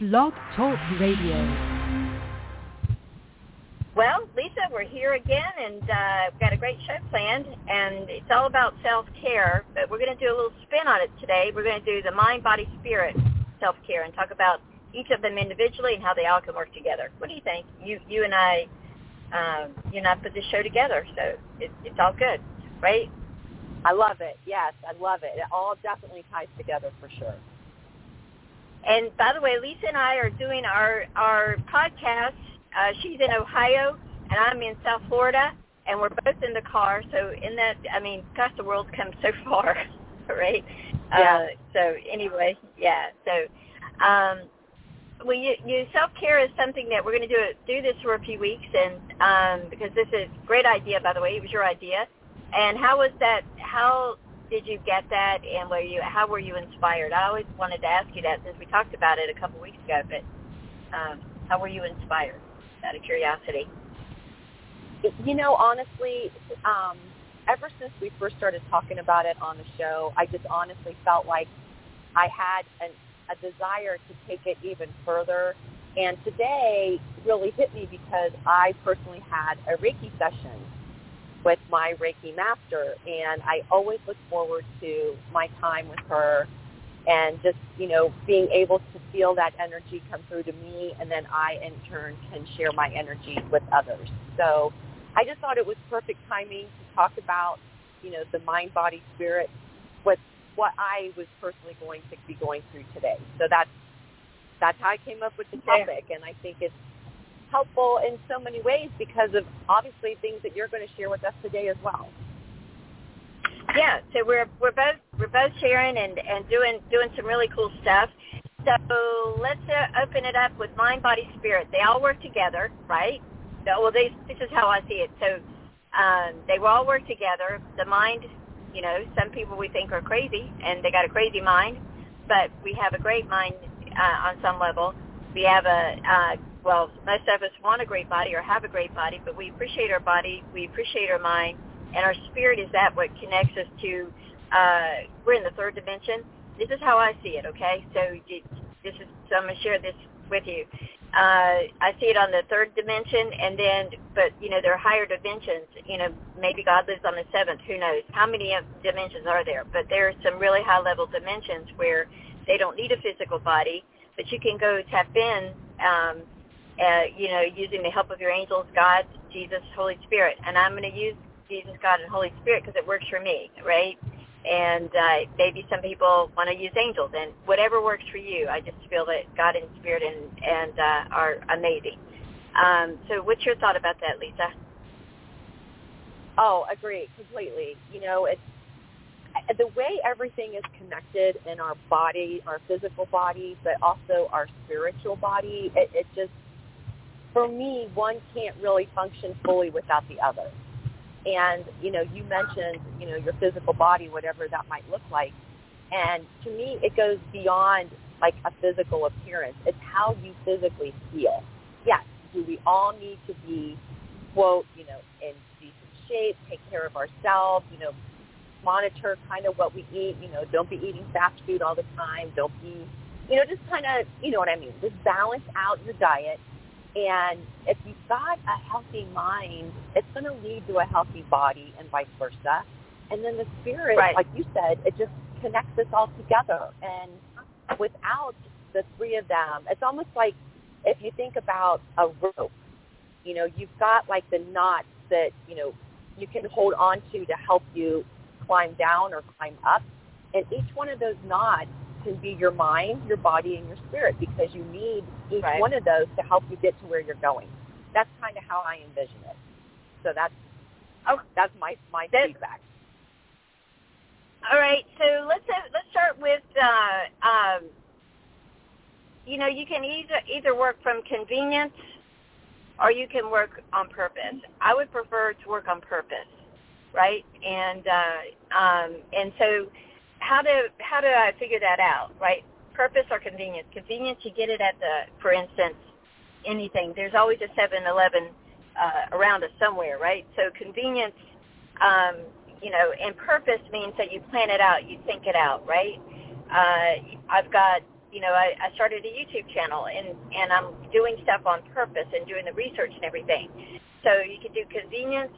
Blog Talk Radio. Well, Lisa, we're here again, and we've got a great show planned, and it's all about self-care, but we're going to do a little spin on it today. We're going to do the mind, body, spirit self-care and talk about each of them individually and how they all can work together. What do you think? You and I put this show together, so it's all good, right? I love it. Yes, I love it. It all definitely ties together for sure. And by the way, Lisa and I are doing our podcast. She's in Ohio, and I'm in South Florida, and we're both in the car. So in that, I mean, gosh, the world's come so far, right? Yeah. So anyway, yeah. So you self-care is something that we're going to do this for a few weeks, and because this is a great idea, by the way. It was your idea. And how was that? How did you get that? And how were you inspired? I always wanted to ask you that since we talked about it a couple weeks ago. But how were you inspired? Out of curiosity. You know, honestly, ever since we first started talking about it on the show, I just honestly felt like I had a desire to take it even further. And today really hit me because I personally had a Reiki session with my Reiki master, and I always look forward to my time with her and just, you know, being able to feel that energy come through to me, and then I in turn can share my energy with others. So I just thought it was perfect timing to talk about, you know, the mind, body, spirit, what I was personally going to be going through today. So that's how I came up with the topic, and I think it's helpful in so many ways because of obviously things that you're going to share with us today as well. Yeah, so we're both sharing and doing some really cool stuff. So let's open it up with mind, body, spirit. They all work together, right? So, well, this is how I see it. So they all work together. The mind, you know, some people we think are crazy and they got a crazy mind, but we have a great mind on some level. We have well, most of us want a great body or have a great body, but we appreciate our body, we appreciate our mind, and our spirit is that what connects us to, we're in the third dimension. This is how I see it, okay? So I'm going to share this with you. I see it on the third dimension, but, you know, there are higher dimensions. You know, maybe God lives on the seventh, who knows? How many dimensions are there? But there are some really high-level dimensions where they don't need a physical body, but you can go tap in, you know, using the help of your angels, God, Jesus, Holy Spirit. And I'm going to use Jesus, God, and Holy Spirit because it works for me, right? And maybe some people want to use angels, and whatever works for you. I just feel that God and Spirit and are amazing. So what's your thought about that, Lisa? Oh, agree completely. You know, it's the way everything is connected in our body, our physical body, but also our spiritual body, it just, for me, one can't really function fully without the other. And, you know, you mentioned, you know, your physical body, whatever that might look like. And to me, it goes beyond, like, a physical appearance. It's how you physically feel. Yes, do we all need to be, quote, you know, in decent shape, take care of ourselves, you know, monitor kind of what we eat, you know, don't be eating fast food all the time, don't be, you know, just kind of, you know what I mean, just balance out your diet. And if you've got a healthy mind, it's going to lead to a healthy body and vice versa. And then the spirit, right, like you said, it just connects us all together. And without the three of them, it's almost like if you think about a rope, you know, you've got like the knots that, you know, you can hold on to help you climb down or climb up. And each one of those knots can be your mind, your body, and your spirit, because you need each right. one of those to help you get to where you're going. That's kind of how I envision it. So that's my feedback. All right, so let's start with you know, you can either work from convenience or you can work on purpose. I would prefer to work on purpose, right? And and so how do I figure that out, right? Purpose or convenience? Convenience, you get it at for instance, anything. There's always a 7-Eleven around us somewhere, right? So convenience, you know, and purpose means that you plan it out, you think it out, right? I've got you know, I started a YouTube channel, and I'm doing stuff on purpose and doing the research and everything. So you can do convenience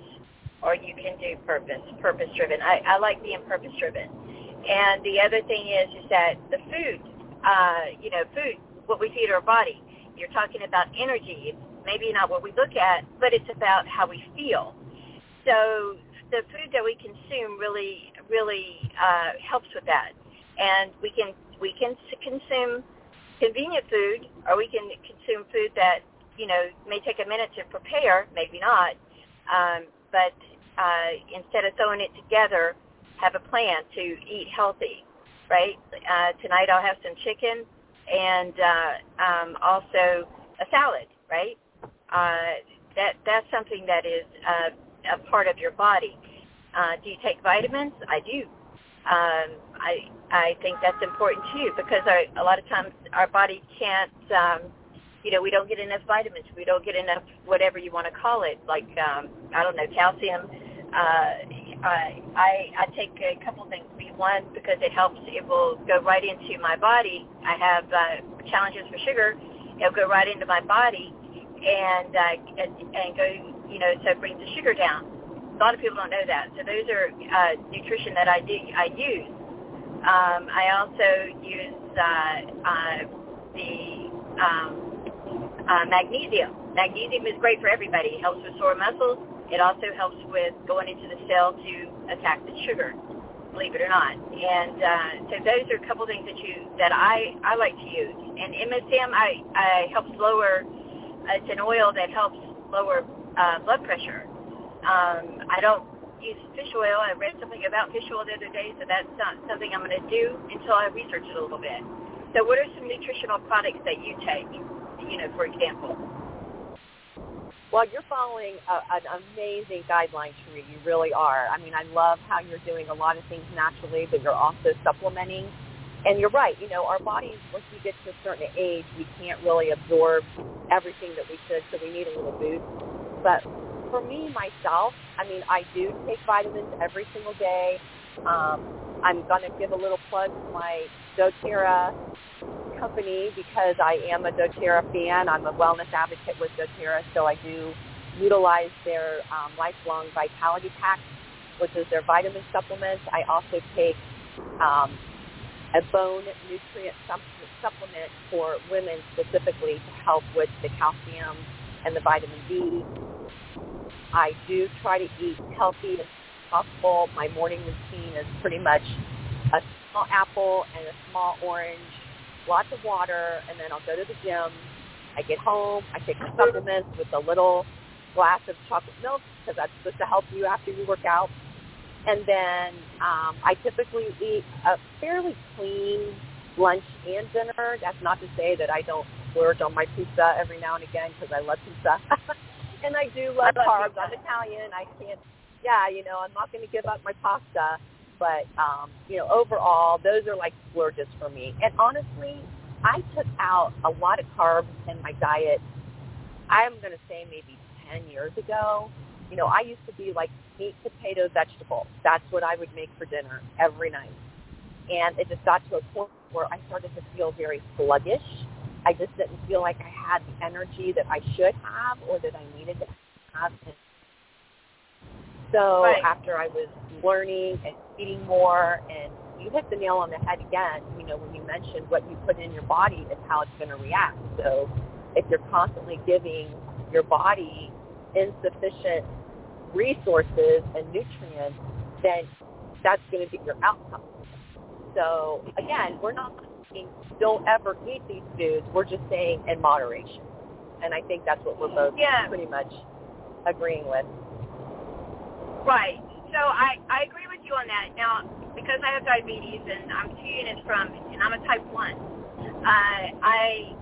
or you can do purpose-driven. I like being purpose-driven. And the other thing is that the food, food, what we feed our body. You're talking about energy. It's maybe not what we look at, but it's about how we feel. So the food that we consume really, really helps with that. And we can consume convenient food, or we can consume food that, you know, may take a minute to prepare, maybe not, but instead of throwing it together, have a plan to eat healthy, right? Tonight I'll have some chicken and also a salad, right? That's something that is a part of your body. Do you take vitamins? I do. I think that's important too, because a lot of times our body can't, we don't get enough vitamins. We don't get enough, whatever you want to call it, like, calcium. I take a couple things. One, because it helps, it will go right into my body. I have challenges for sugar. It'll go right into my body and go, so it brings the sugar down. A lot of people don't know that. So those are nutrition that I use. I also use the magnesium. Magnesium is great for everybody. It helps with sore muscles. It also helps with going into the cell to attack the sugar, believe it or not. And so those are a couple things that I like to use. And MSM helps lower. It's an oil that helps lower blood pressure. I don't use fish oil. I read something about fish oil the other day, so that's not something I'm going to do until I research it a little bit. So what are some nutritional products that you take, for example? Well, you're following an amazing guideline, Cherie. You really are. I mean, I love how you're doing a lot of things naturally, but you're also supplementing. And you're right. Our bodies, once we get to a certain age, we can't really absorb everything that we should, so we need a little boost. But for me, myself, I do take vitamins every single day. I'm going to give a little plug to my doTERRA company because I am a doTERRA fan. I'm a wellness advocate with doTERRA, so I do utilize their lifelong vitality packs, which is their vitamin supplements. I also take a bone nutrient supplement for women specifically to help with the calcium and the vitamin D. I do try to eat healthy as possible. My morning routine is pretty much a small apple and a small orange, lots of water, and then I'll go to the gym. I get home, I take my supplements with a little glass of chocolate milk because that's supposed to help you after you work out. And then I typically eat a fairly clean lunch and dinner. That's not to say that I don't splurge on my pizza every now and again because I love pizza. And I do love carbs. I'm Italian. I can't, I'm not going to give up my pasta. But, overall, those are like splurges for me. And honestly, I took out a lot of carbs in my diet, I'm going to say maybe 10 years ago. I used to be like meat, potato, vegetables. That's what I would make for dinner every night. And it just got to a point where I started to feel very sluggish. I just didn't feel like I had the energy that I should have or that I needed to have. So after I was learning and eating more, and you hit the nail on the head again, when you mentioned what you put in your body is how it's going to react. So if you're constantly giving your body insufficient resources and nutrients, then that's going to be your outcome. So again, we're not saying don't ever eat these foods. We're just saying in moderation. And I think that's what we're both pretty much agreeing with. Right. So I agree with you on that. Now, because I have diabetes and I'm 2 units from, and I'm a type 1,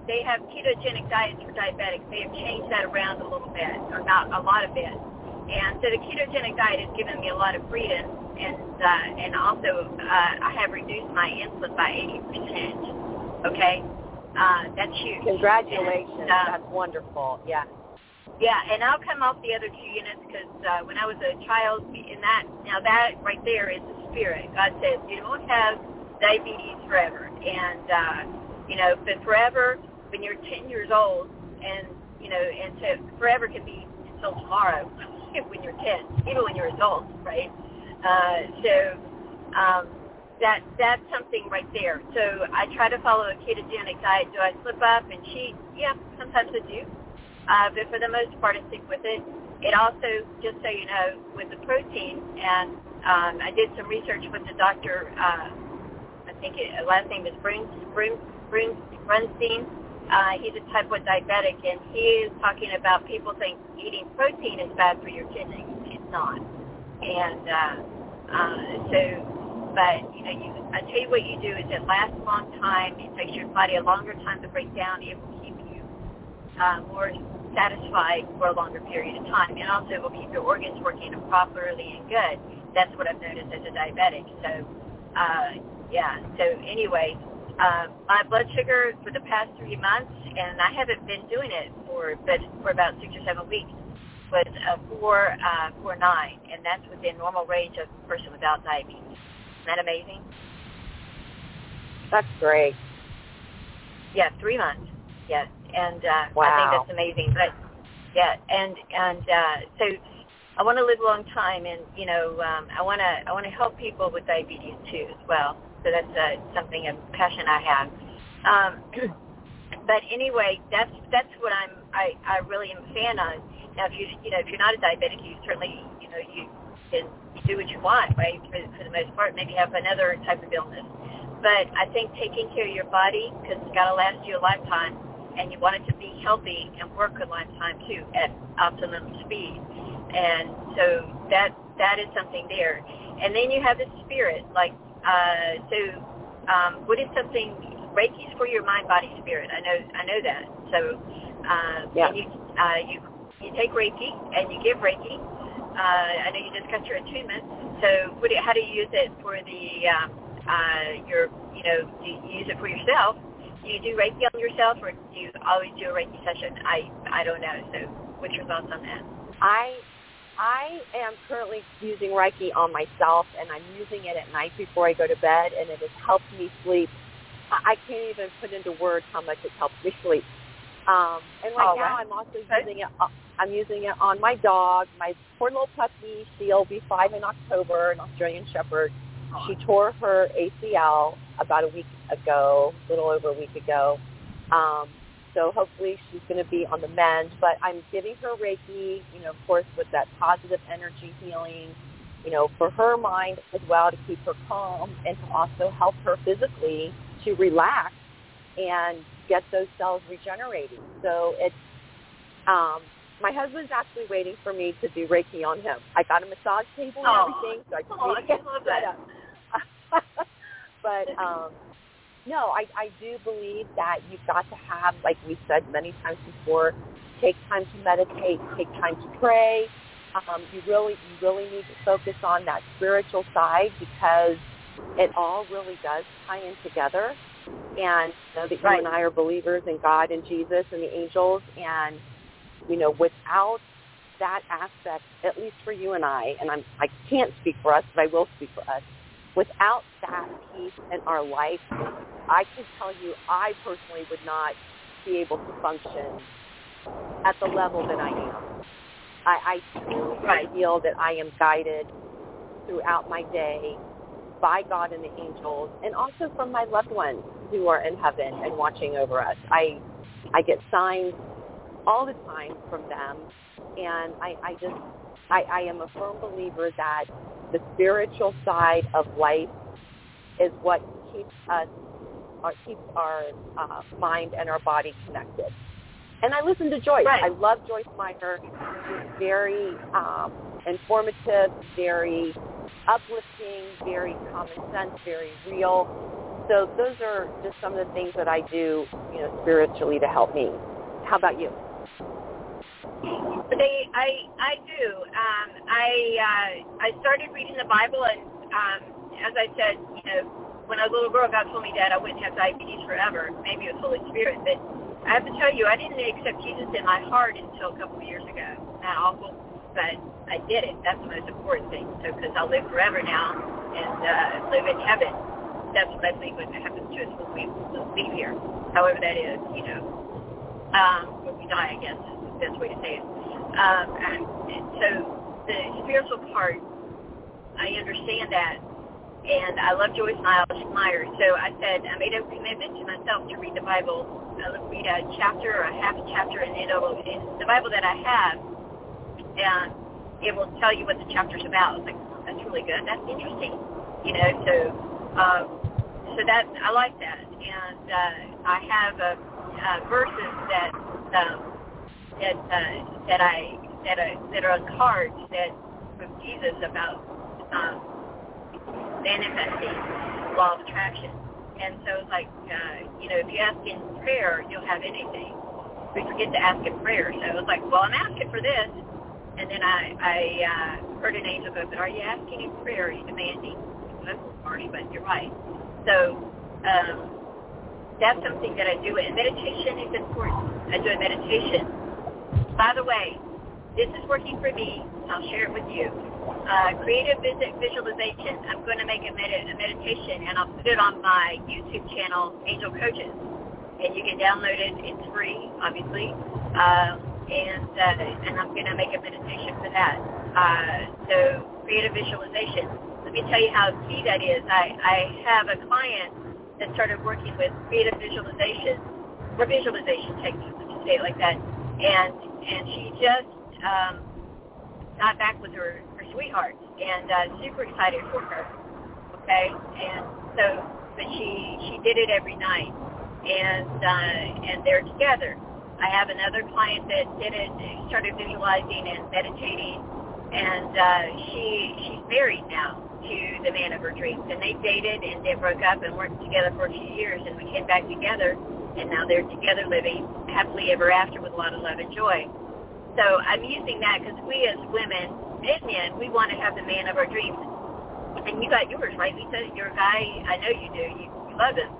they have ketogenic diets for diabetics. They have changed that around a little bit, or not a lot of it. And so the ketogenic diet has given me a lot of freedom, and also I have reduced my insulin by 80%. Okay, that's huge. Congratulations, and, that's wonderful. Yeah. Yeah, and I'll come off the other 2 units because when I was a child, that right there is the spirit. God says you don't have diabetes forever, and you know, but forever, when you're 10 years old, and, you know, and so forever can be until tomorrow when you're 10, even when you're adult, right? That's something right there. So I try to follow a ketogenic diet. Do I slip up and cheat? Yeah, sometimes I do. But for the most part, I stick with it. It also, just so you know, with the protein, and I did some research with the doctor, I think his last name is Brunstein. He's a type 1 diabetic, and he is talking about people think eating protein is bad for your kidneys. It's not. And but, you know, I tell you what you do is it lasts a long time. It takes your body a longer time to break down. It will keep you more satisfied for a longer period of time. And also it will keep your organs working properly and good. That's what I've noticed as a diabetic. So, my blood sugar for the past 3 months, and I haven't been doing it for about 6 or 7 weeks, was 4.9, and that's within normal range of a person without diabetes. Isn't that amazing? That's great. Yeah, 3 months. Yes, and wow. I think that's amazing. But yeah, so I want to live a long time, and you know, I want to help people with diabetes too as well. So that's something a passion I have. But anyway, that's what I really am a fan of. Now, if you're not a diabetic, you certainly you can do what you want, right? For the most part, maybe have another type of illness. But I think taking care of your body, because it's got to last you a lifetime, and you want it to be healthy and work a lifetime too at optimum speed. And so that is something there. And then you have the spirit, like. What is something? Reiki's for your mind, body, spirit. I know that. So, yeah. You take Reiki and you give Reiki. I know you just got your attunement. So, how do you use it for the do you use it for yourself? Do you do Reiki on yourself, or do you always do a Reiki session? I don't know. So, what's your thoughts on that? I am currently using Reiki on myself, and I'm using it at night before I go to bed, and it has helped me sleep. I can't even put into words how much it helps me sleep. Now I'm also using it. I'm using it on my dog, my poor little puppy. She'll be 5 in October, an Australian Shepherd. She tore her ACL about a little over a week ago. So hopefully she's going to be on the mend, but I'm giving her Reiki, of course, with that positive energy healing, for her mind as well, to keep her calm and to also help her physically to relax and get those cells regenerating. So it's, my husband's actually waiting for me to do Reiki on him. I got a massage table and everything, so I can get set up. But, no, I do believe that you've got to have, like we said many times before, take time to meditate, take time to pray. You really need to focus on that spiritual side, because it all really does tie in together. And that you and I are believers in God and Jesus and the angels. And, without that aspect, at least for you and I, and I can't speak for us, but I will speak for us, without that piece in our life, I can tell you I personally would not be able to function at the level that I am. I truly feel that I am guided throughout my day by God and the angels, and also from my loved ones who are in heaven and watching over us. I get signs all the time from them, and I am a firm believer that the spiritual side of life is what keeps us, keeps our mind and our body connected. And I listen to Joyce. Right. I love Joyce Meyer. She's very informative, very uplifting, very common sense, very real. So those are just some of the things that I do, spiritually to help me. How about you? I do. I started reading the Bible, and as I said, when I was a little girl, God told me that I wouldn't have diabetes forever. Maybe it was Holy Spirit, but I have to tell you, I didn't accept Jesus in my heart until a couple of years ago. Not awful, but I did it. That's the most important thing. So, because I'll live forever now and live in heaven. that's what I believe when it happens to us when we leave here. However that is, you know, when we die, I guess is the best way to say it. And so the spiritual part, I understand that, and I love Joyce Meyer. So I said I made a commitment to myself to read the Bible. I would read a chapter or a half a chapter, and it'll, in the Bible that I have, it will tell you what the chapter's about. I was like, oh, that's really good. That's interesting, you know. So, so that I like that, and I have verses that that are on cards that with Jesus about. Manifesting law of attraction, and so it's like you know, if you ask in prayer, you'll have anything. We forget to ask in prayer, so it was like, well, I'm asking for this, and then I heard an angel go, but are you asking in prayer? Are you demanding? That's harsh, but you're right. So that's something that I do, and meditation is important. I do a meditation. By the way, this is working for me. I'll share it with you. Creative visualization. I'm going to make a meditation, and I'll put it on my YouTube channel, Angel Coaches, and you can download it. It's free, obviously, and I'm going to make a meditation for that. So creative visualization. Let me tell you how key that is. I have a client that started working with creative visualization or visualization techniques, let's say it like that, and she just got back with her sweetheart, and super excited for her, okay? And so, but she did it every night, and they're together. I have another client that did it, started visualizing and meditating, and she's married now to the man of her dreams, and they dated and they broke up and worked together for a few years, and we came back together, and now they're together living happily ever after with a lot of love and joy. So I'm using that because we as women and men, we want to have the man of our dreams. And you got yours, right, Lisa? You're a guy. I know you do. You love him.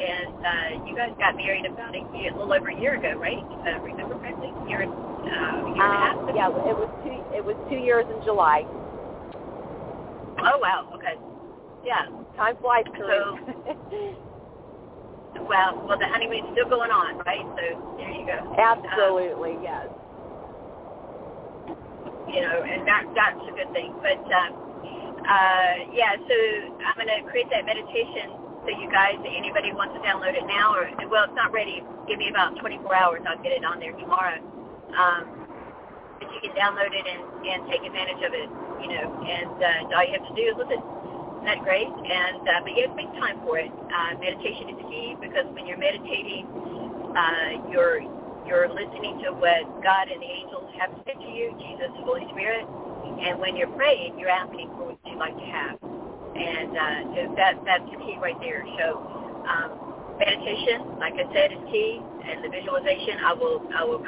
And you guys got married about a little over a year ago, right? Remember correctly? A year and a half? Yeah, it was 2 years in July. Oh, wow. Okay. Yeah. Time flies through. So, well, the honeymoon's still going on, right? So there you go. Absolutely, yes. You know, and that's a good thing. But, yeah, so I'm going to create that meditation so you guys, anybody wants to download it now, or, well, it's not ready. Give me about 24 hours. I'll get it on there tomorrow. But you can download it and take advantage of it, you know, and all you have to do is listen. Isn't that great? And, but you have to make time for it. Meditation is key because when you're meditating, you're listening to what God and the angels have said to you, Jesus, Holy Spirit. And when you're praying, you're asking for what you'd like to have. And that's the key right there. So meditation, like I said, is key. And the visualization, I will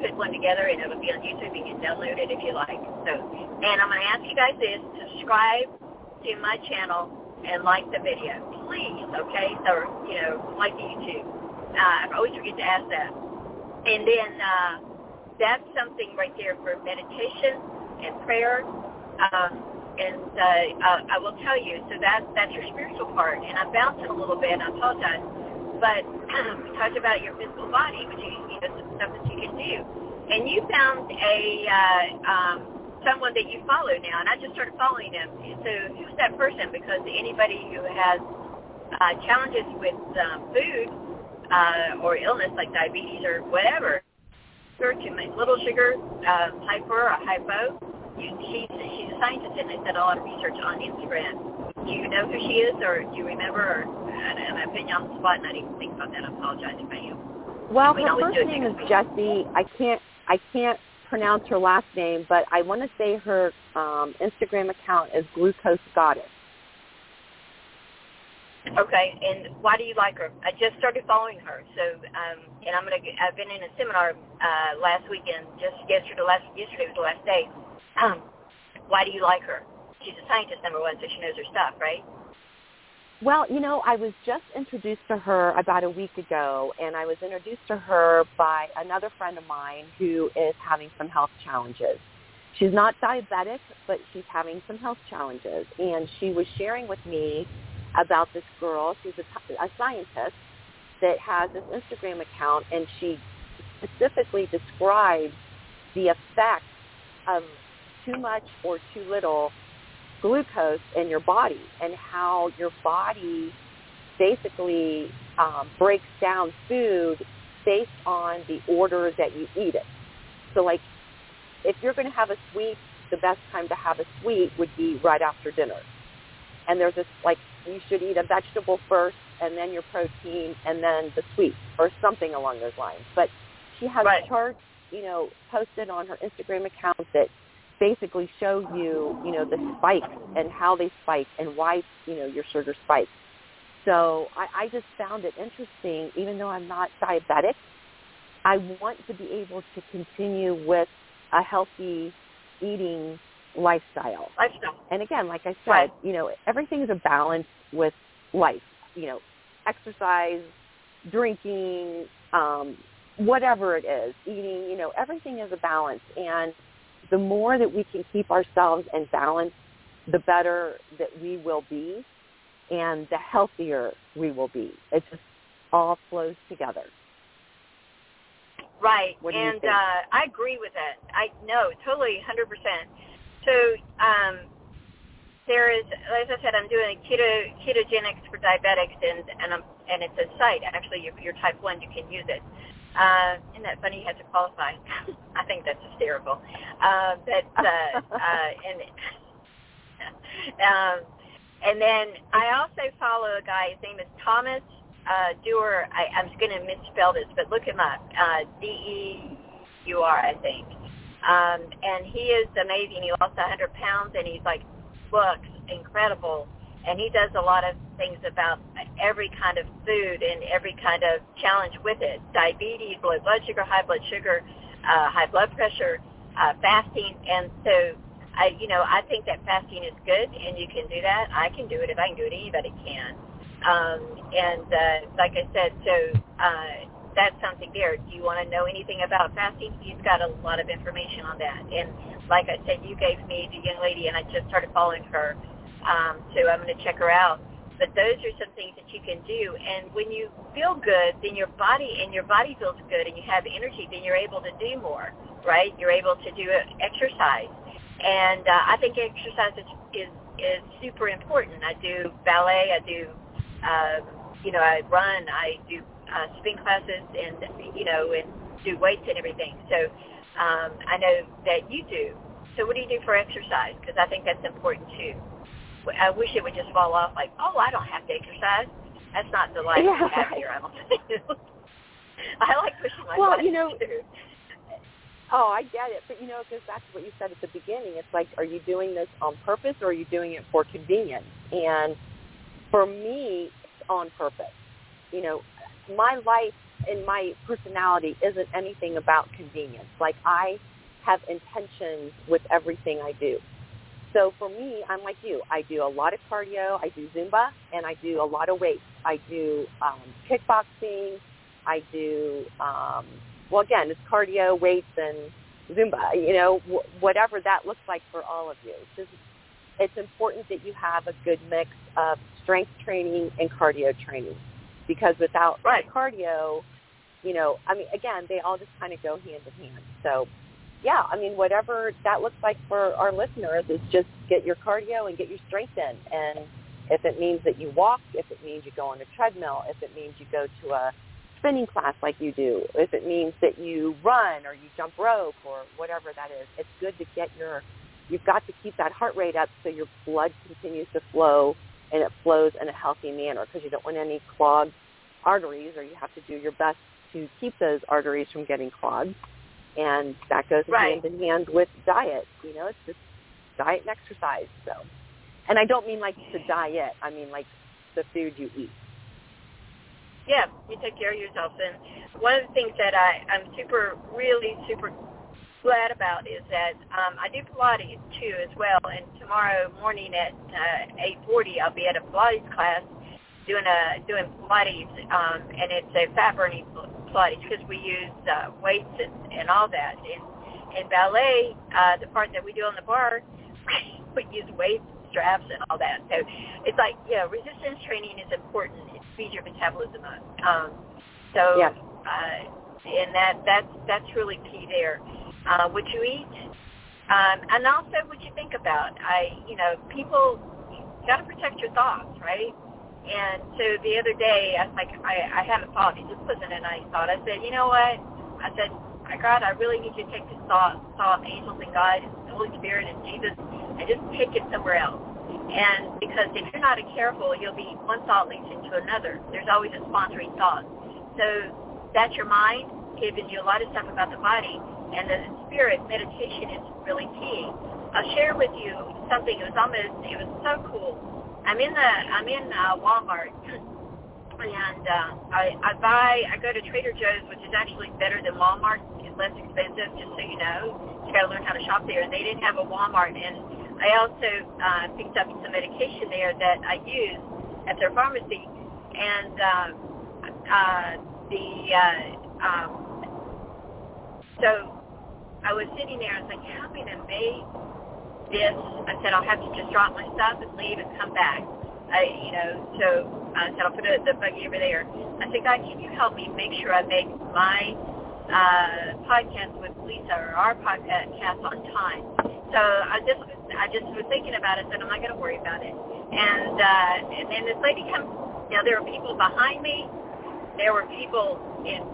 put one together, and it will be on YouTube. You can download it if you like. So, and I'm going to ask you guys this. Subscribe to my channel and like the video, please, okay? So, you know, like the YouTube. I always forget to ask that. And then that's something right there for meditation and prayer. I will tell you, so that's your spiritual part. And I'm bouncing a little bit, I apologize. But we talked about your physical body, which you know, some stuff that you can do. And you found someone that you follow now, and I just started following them. So who's that person? Because anybody who has challenges with food, or illness like diabetes or whatever, too much little sugar, hyper or hypo. She's a scientist, and they've done a lot of research on Instagram. Do you know who she is, or do you remember? Or, and I've been on the spot, and I didn't think about that. I apologize if I am. Well, her first name is Jessie. I can't pronounce her last name, but I want to say her Instagram account is Glucose Goddess. Okay, and why do you like her? I just started following her, so and I've been in a seminar last weekend, just yesterday was the last day. Why do you like her? She's a scientist, number one, so she knows her stuff, right? Well, you know, I was just introduced to her about a week ago, and I was introduced to her by another friend of mine who is having some health challenges. She's not diabetic, but she's having some health challenges, and she was sharing with me about this girl. She's a scientist that has this Instagram account, and she specifically describes the effect of too much or too little glucose in your body and how your body basically breaks down food based on the order that you eat it. So, like, if you're going to have a sweet, the best time to have a sweet would be right after dinner. And there's this, like, you should eat a vegetable first and then your protein and then the sweet or something along those lines. But she has a chart, you know, posted on her Instagram account that basically show you, you know, the spikes and how they spike and why, you know, your sugar spikes. So I just found it interesting, even though I'm not diabetic, I want to be able to continue with a healthy eating lifestyle. And again, like I said, you know, everything's a balance with life, you know, exercise, drinking, whatever it is, eating, you know, everything is a balance. And the more that we can keep ourselves in balance, the better that we will be and the healthier we will be. It just all flows together. Right, and I agree with that. I know, totally, 100%. So there is, as I said, I'm doing a ketogenics for diabetics, and it's a site. Actually, if you're type 1, you can use it. Isn't that funny? You have to qualify. I think that's hysterical. And then I also follow a guy. His name is Thomas Dewar. I'm going to misspell this, but look him up. D-E-U-R, I think. And he is amazing. He lost 100 pounds, and he's like books, incredible. And he does a lot of things about every kind of food and every kind of challenge with it. Diabetes, low blood sugar, high blood pressure, fasting. And so, I think that fasting is good, and you can do that. I can do it. If I can do it, anybody can. Like I said, so that's something there. Do you want to know anything about fasting? He's got a lot of information on that. And like I said, you gave me the young lady, and I just started following her. So I'm going to check her out. But those are some things that you can do. And when you feel good, then your body feels good, and you have energy, then you're able to do more, right? You're able to do exercise. And I think exercise is super important. I do ballet. I do, I run. I do spin classes and do weights and everything. So I know that you do. So what do you do for exercise? Because I think that's important, too. I wish it would just fall off like, oh, I don't have to exercise. That's not the life I have here, I don't think. I like pushing my body through. Oh, I get it. But, it goes back to what you said at the beginning. It's like, are you doing this on purpose or are you doing it for convenience? And for me, it's on purpose. You know, my life and my personality isn't anything about convenience. Like, I have intentions with everything I do. So for me, I'm like you. I do a lot of cardio. I do Zumba, and I do a lot of weights. I do kickboxing. I do, again, it's cardio, weights, and Zumba, whatever that looks like for all of you. It's important that you have a good mix of strength training and cardio training because without cardio, again, they all just kind of go hand in hand. So yeah, whatever that looks like for our listeners is just get your cardio and get your strength in. And if it means that you walk, if it means you go on a treadmill, if it means you go to a spinning class like you do, if it means that you run or you jump rope or whatever that is, it's good to get you've got to keep that heart rate up so your blood continues to flow and it flows in a healthy manner because you don't want any clogged arteries or you have to do your best to keep those arteries from getting clogged. And that goes hand in hand with diet. It's just diet and exercise. So, and I don't mean like the diet. I mean like the food you eat. Yeah, you take care of yourself. And one of the things that I'm really super glad about is that I do Pilates too as well. And tomorrow morning at 8:40, I'll be at a Pilates class doing Pilates, and it's a fat burning Pilates because we use weights and all that. And in ballet, the part that we do on the bar, we use weights drafts and all that. So it's like, yeah, resistance training is important. It speeds your metabolism up. And that's really key there. What you eat, and also what you think about. People, you got to protect your thoughts, right? And so the other day, I was like, I had a thought. It just wasn't a nice thought. I said, you know what? I said, my God, I really need you to take this thought of angels and God and the Holy Spirit and Jesus, and just take it somewhere else. And because if you're not careful, you'll be one thought leads into another. There's always a sponsoring thought. So that's your mind giving you a lot of stuff about the body, and the spirit meditation is really key. I'll share with you something. It was so cool. I'm in Walmart. And I go to Trader Joe's, which is actually better than Walmart. It's less expensive, just so you know. You got to learn how to shop there. And they didn't have a Walmart. And I also picked up some medication there that I use at their pharmacy. And so I was sitting there. I was like, how am I going to make this? I said, I'll have to just drop my stuff and leave and come back. I said, I'll put the buggy over there. I said, God, can you help me make sure I make my podcast with Lisa, or our podcast, on time? So I just was thinking about it. I said, I'm not going to worry about it. And then this lady comes. Now, there were people behind me. There were people in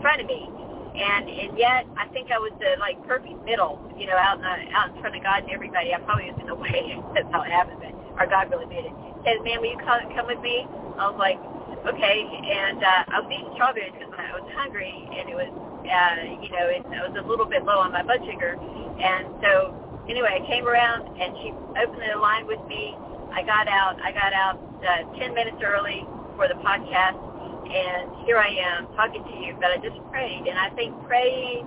front of me. And yet, I think I was the perfect middle, out in front of God and everybody. I probably was in the way. That's how it happened. Or God really made it. He said, "Ma'am, will you come with me?" I was like, "Okay." And I was eating strawberries because I was hungry, and it was, I was a little bit low on my blood sugar. And so, anyway, I came around, and she opened the line with me. I got out 10 minutes early for the podcast, and here I am talking to you. But I just prayed, and I think praying,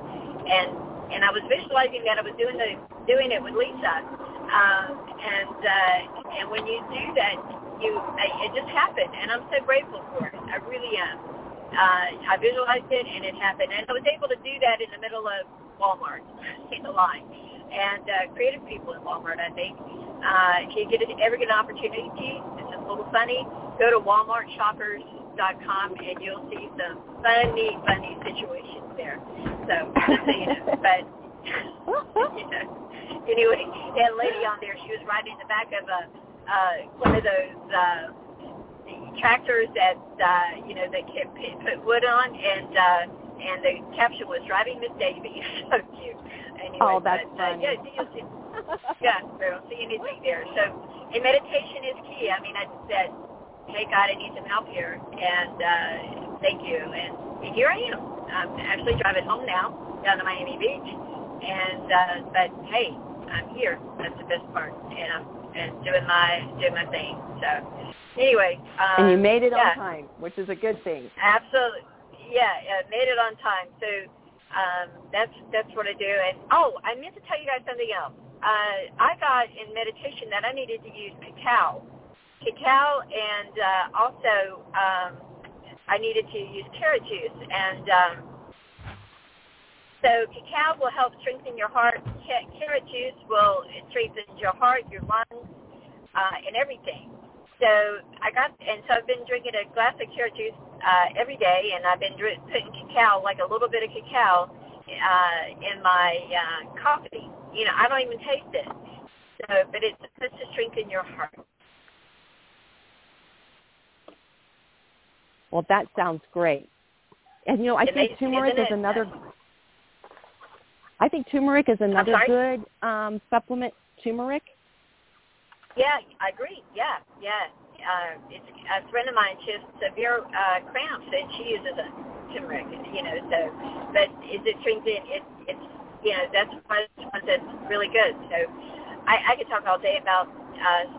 and I was visualizing that I was doing it with Lisa. And when you do that, it just happened, and I'm so grateful for it. I really am. I visualized it, and it happened, and I was able to do that in the middle of Walmart, in the line. And creative people in Walmart, I think, if you ever get an opportunity, it's just a little funny, go to WalmartShoppers.com, and you'll see some funny situations there. So just so you know, but anyway, that lady on there, she was riding in the back of one of those tractors that that put wood on, and the caption was "Driving Miss Davy." So cute. Anyway, oh, that's funny. Yeah, I don't see anything there. So, and meditation is key. I mean, I said, "Hey God, I need some help here," and thank you. And here I am. I'm actually driving home now, down to Miami Beach, and but hey. I'm here. That's the best part, and I'm doing my thing. So, anyway, and you made it on time, which is a good thing. Absolutely, yeah, made it on time. So that's what I do. And I meant to tell you guys something else. I got in meditation that I needed to use cacao, and also I needed to use carrot juice and. So cacao will help strengthen your heart. Carrot juice will strengthen your heart, your lungs, and everything. So I've been drinking a glass of carrot juice every day, and I've been putting cacao, a little bit of cacao, in my coffee. I don't even taste it. So, but it's supposed to strengthen your heart. Well, that sounds great. And I think turmeric is another. I think turmeric is another good supplement. Turmeric? Yeah, I agree. Yeah. It's a friend of mine, she has severe cramps, and she uses a turmeric. But is it strengthened? That's one that's really good. So I could talk all day about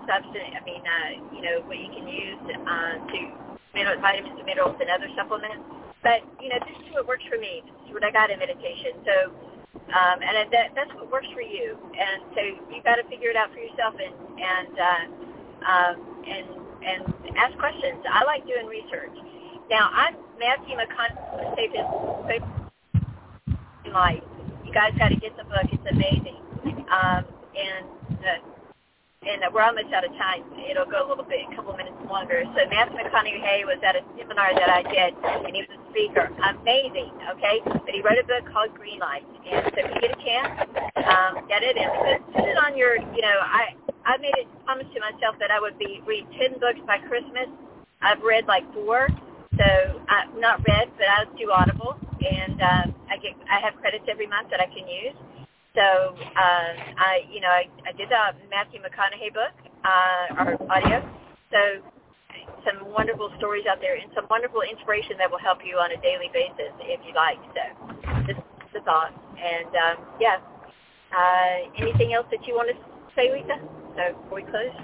substance. What you can use to vitamins and minerals and other supplements. But this is what works for me. This is what I got in meditation. So. And that's what works for you, and so you got to figure it out for yourself, and ask questions. I like doing research. Now I'm Matthew McConaughey. You guys got to get the book; it's amazing. And and we're almost out of time. It'll go a little bit, a couple minutes longer. So Matthew McConaughey was at a seminar that I did, and he was a speaker. Amazing, okay? But he wrote a book called Greenlights. And so if you get a chance, get it. And put it on your, you know, I made a promise to myself that I would read 10 books by Christmas. I've read like 4. So I've not read, but I do Audible, and I have credits every month that I can use. So I did the Matthew McConaughey book or audio. So some wonderful stories out there and some wonderful inspiration that will help you on a daily basis if you like. So this is the thought. And anything else that you want to say, Lisa? So before we close.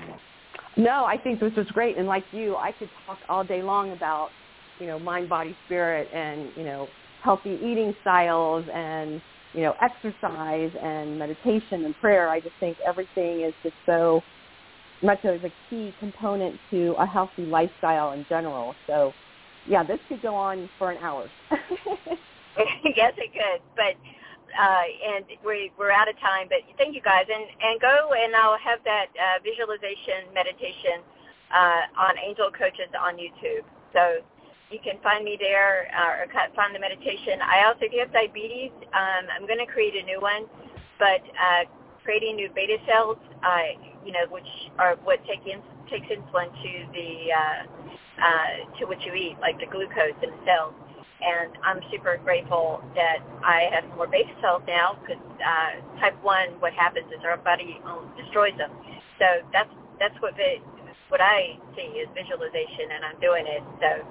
No, I think this was great, and like you, I could talk all day long about, you know, mind, body, spirit, and, you know, healthy eating styles, and, you know, exercise and meditation and prayer. I just think everything is just so much of a key component to a healthy lifestyle in general. So, yeah, this could go on for an hour. Yes, it could. But and we're out of time. But thank you guys, and go, and I'll have that visualization meditation on Angel Coaches on YouTube. So you can find me there, or find the meditation. I also, if you have diabetes, I'm going to create a new one, but creating new beta cells, which are what takes insulin to to what you eat, like the glucose in the cells. And I'm super grateful that I have more beta cells now, because type 1, what happens is our body destroys them. So that's what I see is visualization, and I'm doing it. So.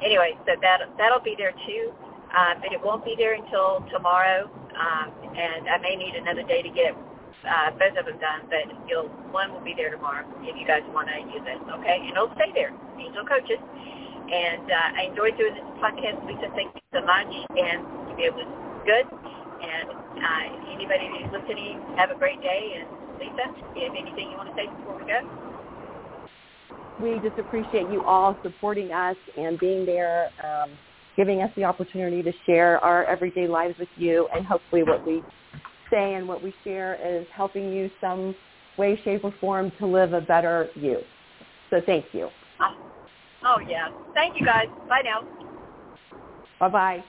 Anyway, so that'll be there too, but it won't be there until tomorrow, and I may need another day to get both of them done, but one will be there tomorrow if you guys want to use it, okay? And it'll stay there, Angel Coaches. And I enjoyed doing this podcast, Lisa, thank you so much, and it was good. And anybody who's listening, have a great day. And Lisa, do you have anything you want to say before we go? We just appreciate you all supporting us and being there, giving us the opportunity to share our everyday lives with you. And hopefully what we say and what we share is helping you some way, shape, or form to live a better you. So thank you. Oh, yeah. Thank you, guys. Bye now. Bye-bye.